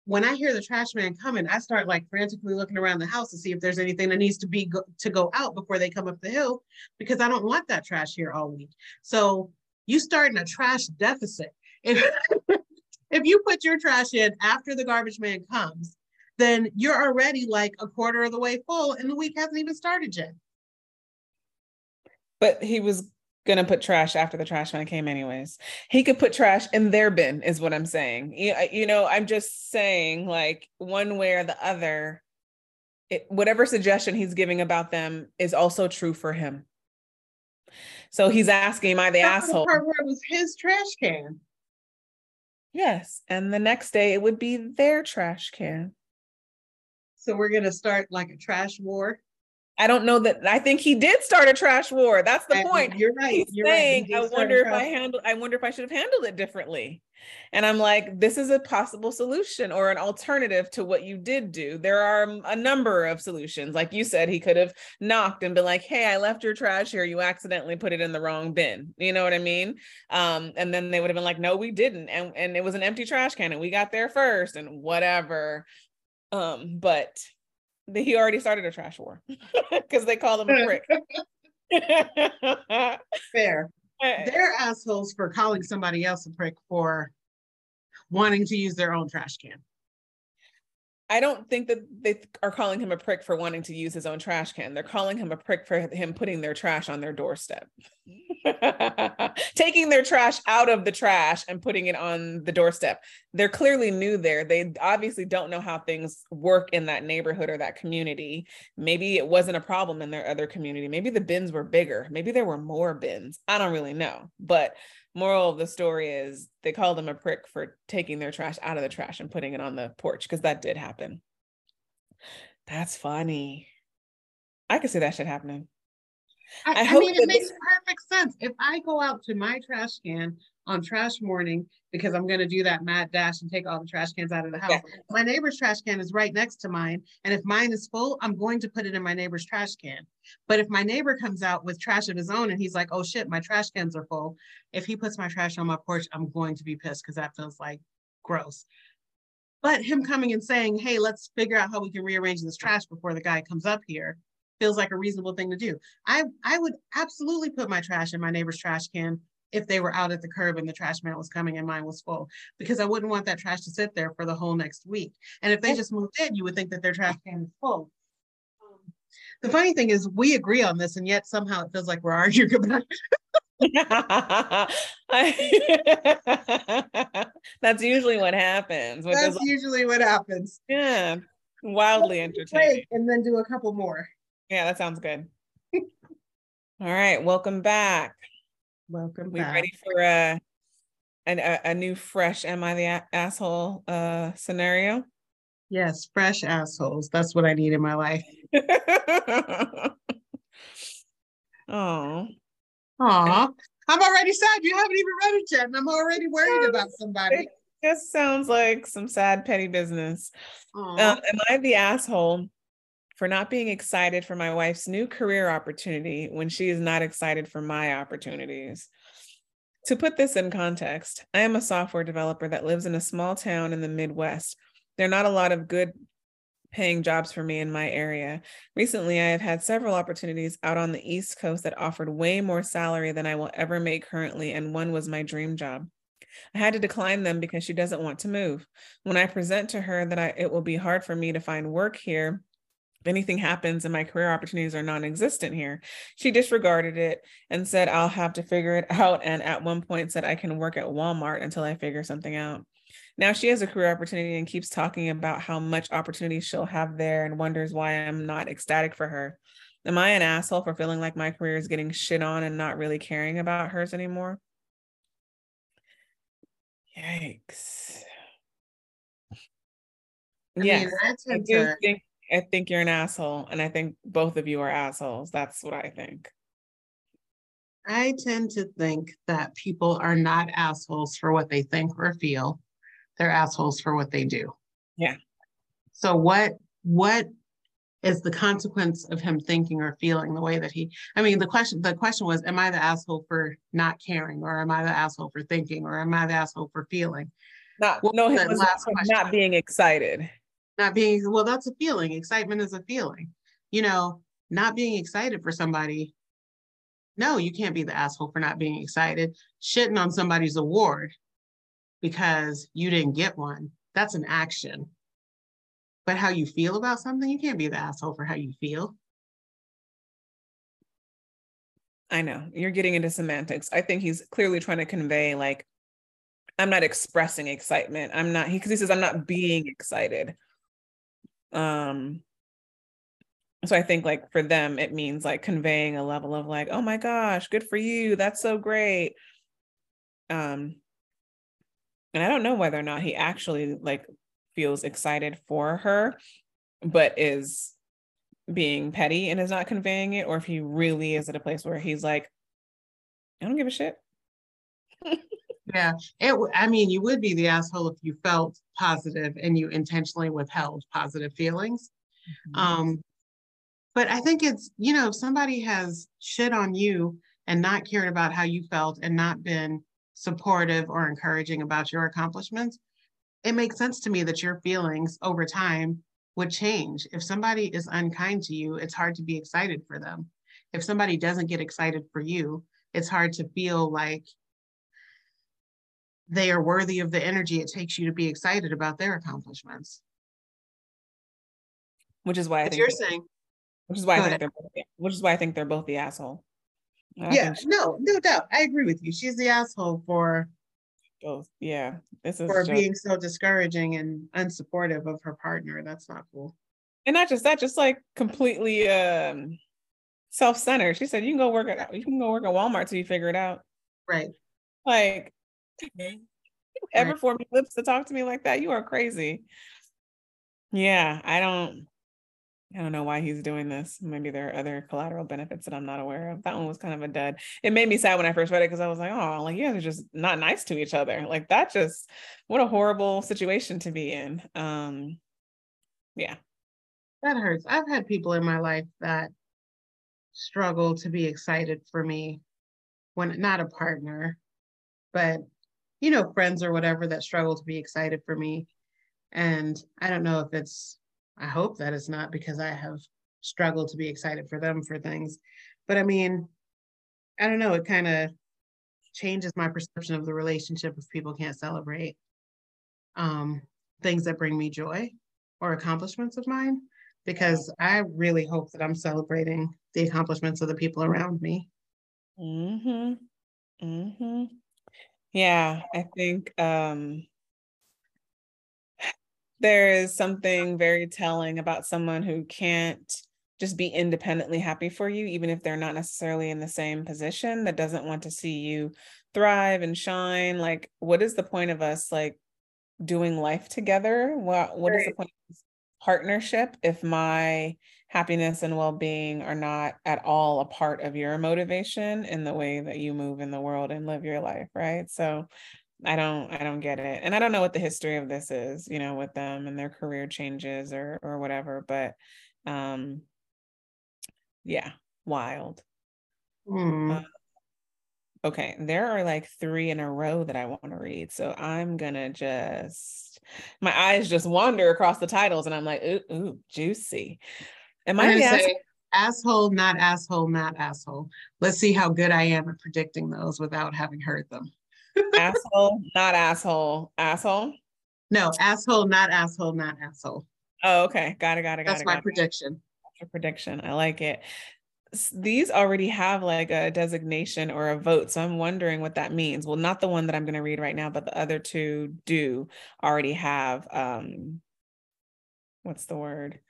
when I hear the trash man coming, I start like frantically looking around the house to see if there's anything that needs to be go out before they come up the hill, because I don't want that trash here all week. So you start in a trash deficit. If you put your trash in after the garbage man comes, then you're already like a quarter of the way full and the week hasn't even started yet. But he was going to put trash after the trash man came anyways. He could put trash in their bin is what I'm saying. You know, I'm just saying like one way or the other, whatever suggestion he's giving about them is also true for him. So he's asking, am I the asshole? The part where it was his trash can. Yes. And the next day it would be their trash can. So we're going to start like a trash war. I don't know that. I think he did start a trash war. That's the point. You're right. I wonder if I should have handled it differently. And I'm like, this is a possible solution or an alternative to what you did do. There are a number of solutions. Like you said, he could have knocked and been like, hey, I left your trash here. You accidentally put it in the wrong bin. You know what I mean? And then they would have been like, no, we didn't. And it was an empty trash can and we got there first and whatever. But he already started a trash war because they call him a prick. Fair. They're assholes for calling somebody else a prick for wanting to use their own trash can. I don't think that they are calling him a prick for wanting to use his own trash can. They're calling him a prick for him putting their trash on their doorstep. Taking their trash out of the trash and putting it on the doorstep. They're clearly new there. They obviously don't know how things work in that neighborhood or that community. Maybe it wasn't a problem in their other community. Maybe the bins were bigger. Maybe there were more bins. I don't really know. But moral of the story is they called him a prick for taking their trash out of the trash and putting it on the porch, because that did happen. That's funny. I could see that shit happening. I mean, it makes perfect sense. If I go out to my trash can on trash morning, because I'm going to do that mad dash and take all the trash cans out of the house, yeah. My neighbor's trash can is right next to mine. And if mine is full, I'm going to put it in my neighbor's trash can. But if my neighbor comes out with trash of his own and he's like, oh shit, my trash cans are full. If he puts my trash on my porch, I'm going to be pissed because that feels like gross. But him coming and saying, hey, let's figure out how we can rearrange this trash before the guy comes up here, feels like a reasonable thing to do. I would absolutely put my trash in my neighbor's trash can if they were out at the curb and the trash man was coming and mine was full, because I wouldn't want that trash to sit there for the whole next week. And if they just moved in, you would think that their trash can is full. The funny thing is we agree on this and yet somehow it feels like we're arguing about it. That's usually what happens. That's usually what happens. Yeah, wildly entertaining. And then do a couple more. Yeah, that sounds good. All right, welcome back. Welcome back. We ready for a new fresh Am I the Asshole scenario? Yes, fresh assholes. That's what I need in my life. Oh. Aw. I'm already sad. You haven't even read it yet, and I'm already worried about somebody. It just sounds like some sad, petty business. Am I the asshole for not being excited for my wife's new career opportunity when she is not excited for my opportunities? To put this in context, I am a software developer that lives in a small town in the Midwest. There are not a lot of good paying jobs for me in my area. Recently, I have had several opportunities out on the East Coast that offered way more salary than I will ever make currently, and one was my dream job. I had to decline them because she doesn't want to move. When I present to her that it will be hard for me to find work here, if anything happens and my career opportunities are non-existent here, she disregarded it and said, I'll have to figure it out. And at one point said, I can work at Walmart until I figure something out. Now she has a career opportunity and keeps talking about how much opportunity she'll have there and wonders why I'm not ecstatic for her. Am I an asshole for feeling like my career is getting shit on and not really caring about hers anymore? Yikes. Yes, I do think you're an asshole, and I think both of you are assholes. That's what I think. I tend to think that people are not assholes for what they think or feel. They're assholes for what they do. Yeah. So what is the consequence of him thinking or feeling the way that he, I mean, the question was, am I the asshole for not caring, or am I the asshole for thinking, or am I the asshole for feeling? Not being excited. Not being, well, that's a feeling. Excitement is a feeling. You know, not being excited for somebody. No, you can't be the asshole for not being excited. Shitting on somebody's award because you didn't get one, that's an action. But how you feel about something, you can't be the asshole for how you feel. I know, you're getting into semantics. I think he's clearly trying to convey, like, I'm not expressing excitement. I'm not, because he says, I'm not being excited. So I think, like, for them, it means like conveying a level of like, oh my gosh, good for you. That's so great. And I don't know whether or not he actually like feels excited for her, but is being petty and is not conveying it, or if he really is at a place where he's like, I don't give a shit. Yeah, I mean, you would be the asshole if you felt positive and you intentionally withheld positive feelings. Mm-hmm. But I think it's, you know, if somebody has shit on you and not cared about how you felt and not been supportive or encouraging about your accomplishments, it makes sense to me that your feelings over time would change. If somebody is unkind to you, it's hard to be excited for them. If somebody doesn't get excited for you, it's hard to feel like they are worthy of the energy it takes you to be excited about their accomplishments. Which is why I think you're saying. Which is why I think they're both the asshole. Yeah, no doubt. I agree with you. She's the asshole for both. Yeah, for being so discouraging and unsupportive of her partner. That's not cool. And not just that, just like completely self-centered. She said, "You can go work at Walmart till you figure it out." Right. Like, you ever form your lips to talk to me like that? You are crazy. Yeah, I don't know why he's doing this. Maybe there are other collateral benefits that I'm not aware of. That one was kind of a dud. It made me sad when I first read it because I was like, oh, like you guys are just not nice to each other. Like that just, what a horrible situation to be in. Yeah. That hurts. I've had people in my life that struggle to be excited for me when not a partner, but you know, friends or whatever that struggle to be excited for me. And I don't know if it's, I hope that it's not because I have struggled to be excited for them for things. But I mean, I don't know. It kind of changes my perception of the relationship if people can't celebrate things that bring me joy or accomplishments of mine, because I really hope that I'm celebrating the accomplishments of the people around me. Mm-hmm. Mm-hmm. Yeah, I think... there is something very telling about someone who can't just be independently happy for you, even if they're not necessarily in the same position, that doesn't want to see you thrive and shine. Like, what is the point of us like doing life together? What is the point of this partnership if my happiness and well-being are not at all a part of your motivation in the way that you move in the world and live your life, right? So I don't get it. And I don't know what the history of this is, you know, with them and their career changes or whatever, but yeah, wild. Okay. There are like 3 in a row that I want to read. So I'm going to just, my eyes just wander across the titles and I'm like, ooh, juicy. Am I the asshole? Asshole, not asshole, not asshole. Let's see how good I am at predicting those without having heard them. Asshole, not asshole, asshole. No, asshole, not asshole, not asshole. Oh, okay. Got it. That's my prediction. That's your prediction. I like it. These already have like a designation or a vote. So I'm wondering what that means. Well, not the one that I'm going to read right now, but the other two do already have, what's the word?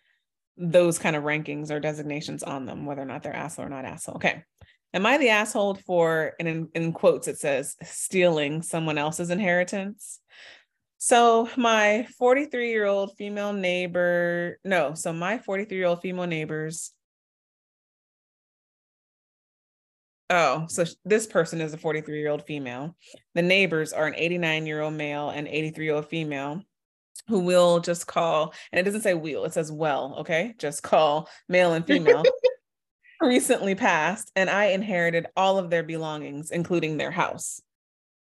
Those kind of rankings or designations on them, whether or not they're asshole or not asshole. Okay. Am I the asshole for, and in quotes, it says, stealing someone else's inheritance? So my 43-year-old female neighbor, my 43-year-old female neighbors. Oh, so this person is a 43-year-old female. The neighbors are an 89-year-old male and 83-year-old female who will just call, and it doesn't say will, it says well, okay? Just call male and female. Recently passed, and I inherited all of their belongings, including their house.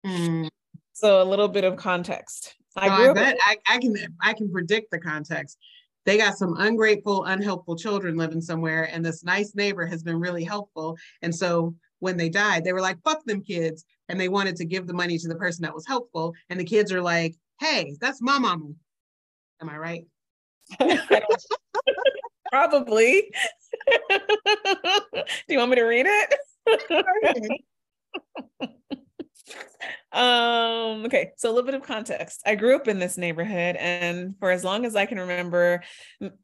So a little bit of context. I can predict the context. They got some ungrateful, unhelpful children living somewhere, and this nice neighbor has been really helpful. And so when they died, they were like, fuck them kids. And they wanted to give the money to the person that was helpful. And the kids are like, hey, that's my mama. Am I right? Probably. Do you want me to read it? Okay, so a little bit of context. I grew up in this neighborhood, and for as long as I can remember,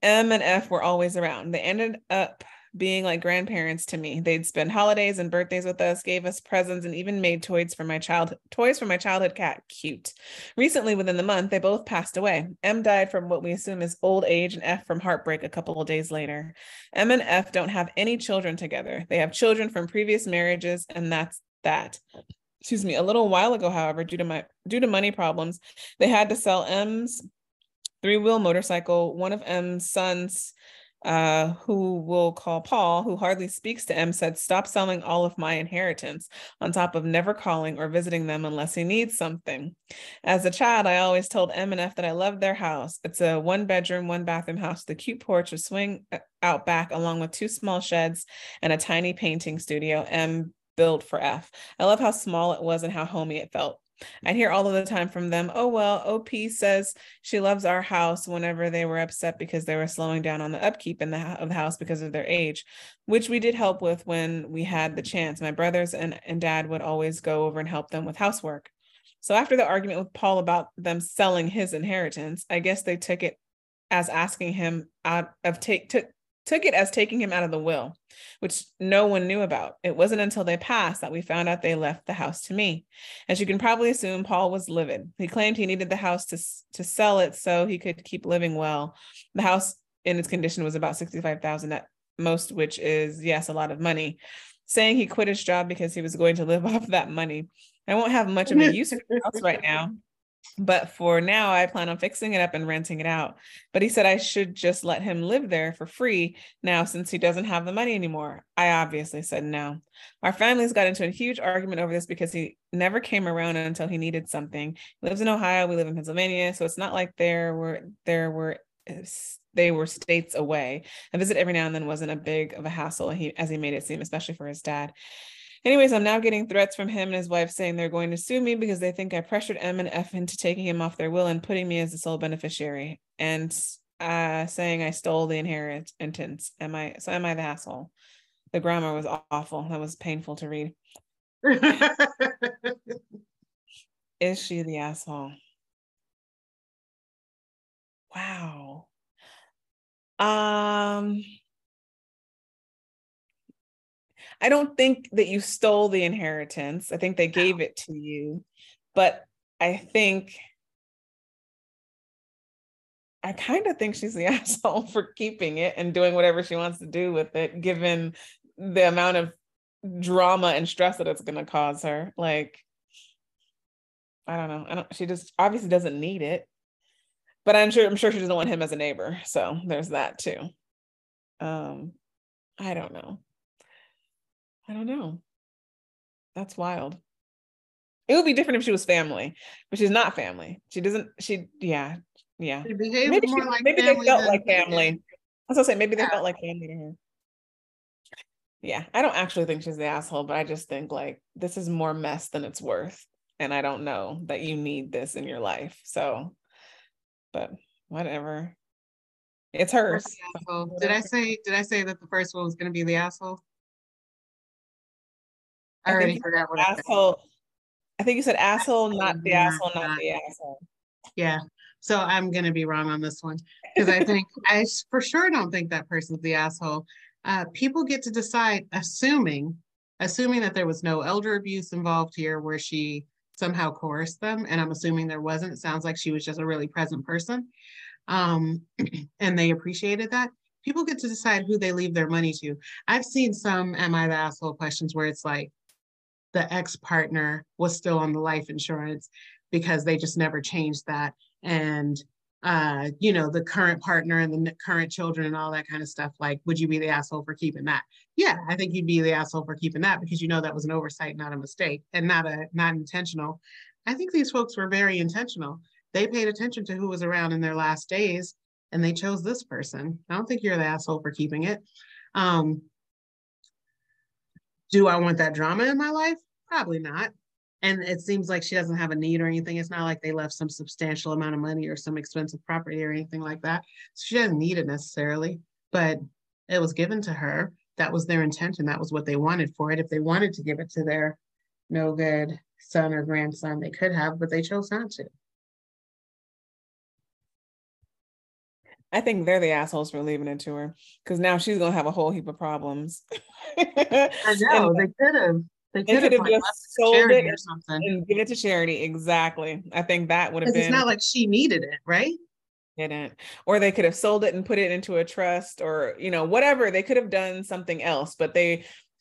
M and F were always around. They ended up being like grandparents to me. They'd spend holidays and birthdays with us, gave us presents, and even made toys for my childhood cat. Cute. Recently, within the month, they both passed away. M died from what we assume is old age, and F from heartbreak a couple of days later. M and F don't have any children together. They have children from previous marriages, and that's that. Excuse me. A little while ago, however, due to money problems, they had to sell M's 3-wheel motorcycle, one of M's sons who will call Paul, who hardly speaks to M, said, "Stop selling all of my inheritance," on top of never calling or visiting them unless he needs something. As a child, I always told M and F that I loved their house. It's a 1-bedroom, 1-bathroom house with a cute porch, a swing out back, along with 2 small sheds and a tiny painting studio M built for F. I love how small it was and how homey it felt. I'd hear all of the time from them, "Oh, well, OP says she loves our house," whenever they were upset because they were slowing down on the upkeep in of the house because of their age, which we did help with when we had the chance. My brothers and dad would always go over and help them with housework. So after the argument with Paul about them selling his inheritance, I guess they took it as asking him out of took it as taking him out of the will, which no one knew about. It wasn't until they passed that we found out they left the house to me. As you can probably assume, Paul was livid. He claimed he needed the house to sell it so he could keep living well. The house in its condition was about $65,000 at most, which is, yes, a lot of money, saying he quit his job because he was going to live off that money. I won't have much of a use for the house right now, but for now, I plan on fixing it up and renting it out. But he said I should just let him live there for free now since he doesn't have the money anymore. I obviously said no. Our families got into a huge argument over this because he never came around until he needed something. He lives in Ohio. We live in Pennsylvania. So it's not like they were states away. A visit every now and then wasn't a big of a hassle as he made it seem, especially for his dad. Anyways, I'm now getting threats from him and his wife saying they're going to sue me because they think I pressured M and F into taking him off their will and putting me as the sole beneficiary, and saying I stole the inheritance. Am I the asshole? The grammar was awful. That was painful to read. Is she the asshole? Wow. I don't think that you stole the inheritance. I think they gave it to you, but I kind of think she's the asshole for keeping it and doing whatever she wants to do with it, given the amount of drama and stress that it's going to cause her. Like, I don't know. She just obviously doesn't need it, but I'm sure she doesn't want him as a neighbor. So there's that too. I don't know. That's wild. It would be different if she was family, but she's not family. She doesn't, yeah. She behaved more like family. Maybe they felt like family. I was going to say, maybe they felt like family to her. Yeah. I don't actually think she's the asshole, but I just think like this is more mess than it's worth. And I don't know that you need this in your life. So, but whatever. It's hers. Did I say that the first one was going to be the asshole? I already forgot what asshole. I think you said asshole, not the asshole, not the asshole. Yeah. So I'm going to be wrong on this one because I think I for sure don't think that person's the asshole. People get to decide, assuming that there was no elder abuse involved here where she somehow coerced them. And I'm assuming there wasn't. It sounds like she was just a really present person. And they appreciated that. People get to decide who they leave their money to. I've seen some Am I the Asshole questions where it's like, the ex-partner was still on the life insurance because they just never changed that. And, the current partner and the current children and all that kind of stuff, like, would you be the asshole for keeping that? Yeah, I think you'd be the asshole for keeping that because that was an oversight, not a mistake, and not intentional. I think these folks were very intentional. They paid attention to who was around in their last days and they chose this person. I don't think you're the asshole for keeping it. Do I want that drama in my life? Probably not. And it seems like she doesn't have a need or anything. It's not like they left some substantial amount of money or some expensive property or anything like that. So she doesn't need it necessarily, but it was given to her. That was their intention. That was what they wanted for it. If they wanted to give it to their no good son or grandson, they could have, but they chose not to. I think they're the assholes for leaving it to her because now she's going to have a whole heap of problems. I know, they could have. They could have just sold it or something and give it to charity. Exactly. I think that would have been. It's not like she needed it, right? Didn't. Or they could have sold it and put it into a trust or, whatever. They could have done something else, but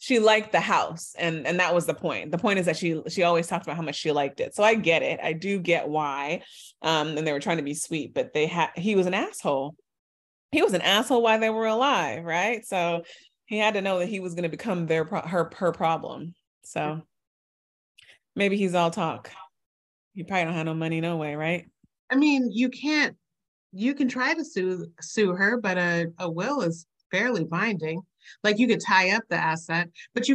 she liked the house. And that was the point. The point is that she always talked about how much she liked it. So I get it. I do get why. And they were trying to be sweet, but he was an asshole. he was an asshole while they were alive, right? So he had to know that he was going to become her problem. So maybe he's all talk. You probably don't have no money, no way, right? I mean, you can try to sue her, but a will is fairly binding. Like, you could tie up the asset, but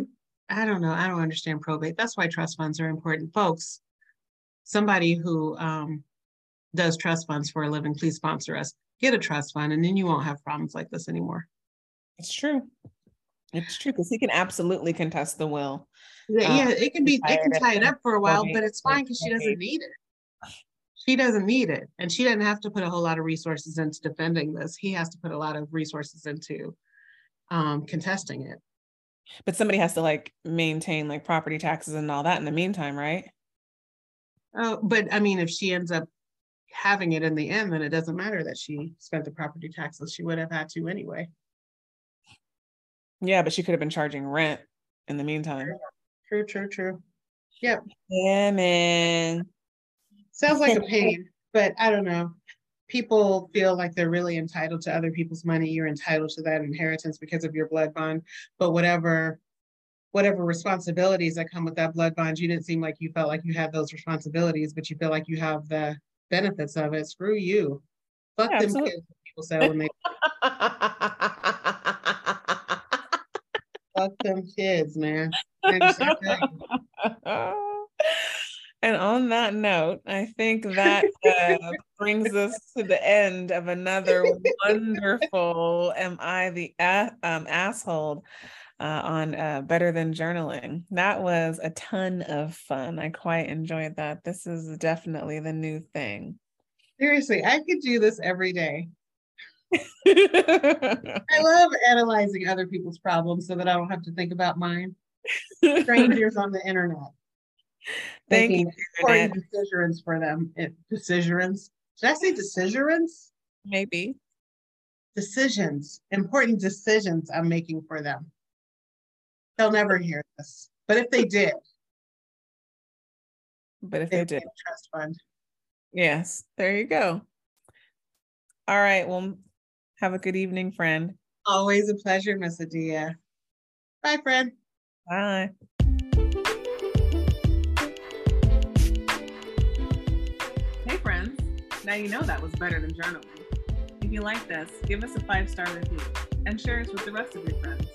I don't know. I don't understand probate. That's why trust funds are important, folks. Somebody who does trust funds for a living, please sponsor us. Get a trust fund, and then you won't have problems like this anymore. It's true. It's true, because he can absolutely contest the will. Yeah, it can tie it up for a while, but it's fine because she doesn't need it. She doesn't need it. And she doesn't have to put a whole lot of resources into defending this. He has to put a lot of resources into contesting it. But somebody has to maintain property taxes and all that in the meantime, right? Oh, but I mean, if she ends up having it in the end, then it doesn't matter that she spent the property taxes. She would have had to anyway. Yeah, but she could have been charging rent in the meantime. True. Yep. Yeah, man. Sounds like a pain, but I don't know. People feel like they're really entitled to other people's money. You're entitled to that inheritance because of your blood bond, but whatever responsibilities that come with that blood bond, you didn't seem like you felt like you had those responsibilities, but you feel like you have the benefits of it. Screw you. Fuck them kids, people say when they fuck them kids, man. And on that note, I think that brings us to the end of another wonderful Am I the Asshole on Better Than Journaling. That was a ton of fun. I quite enjoyed that. This is definitely the new thing. Seriously, I could do this every day. I love analyzing other people's problems so that I don't have to think about mine. Strangers on the internet. Thank you. Important decisions for them. Decisions. Did I say decisions? Maybe. Decisions. Important decisions I'm making for them. They'll never hear this. But if they did. But if they did. Trust fund. Yes. There you go. All right. Well, have a good evening, friend. Always a pleasure, Miss Adia. Bye, friend. Bye. Now you know that was Better Than Journaling. If you like this, give us a 5-star review and share us with the rest of your friends.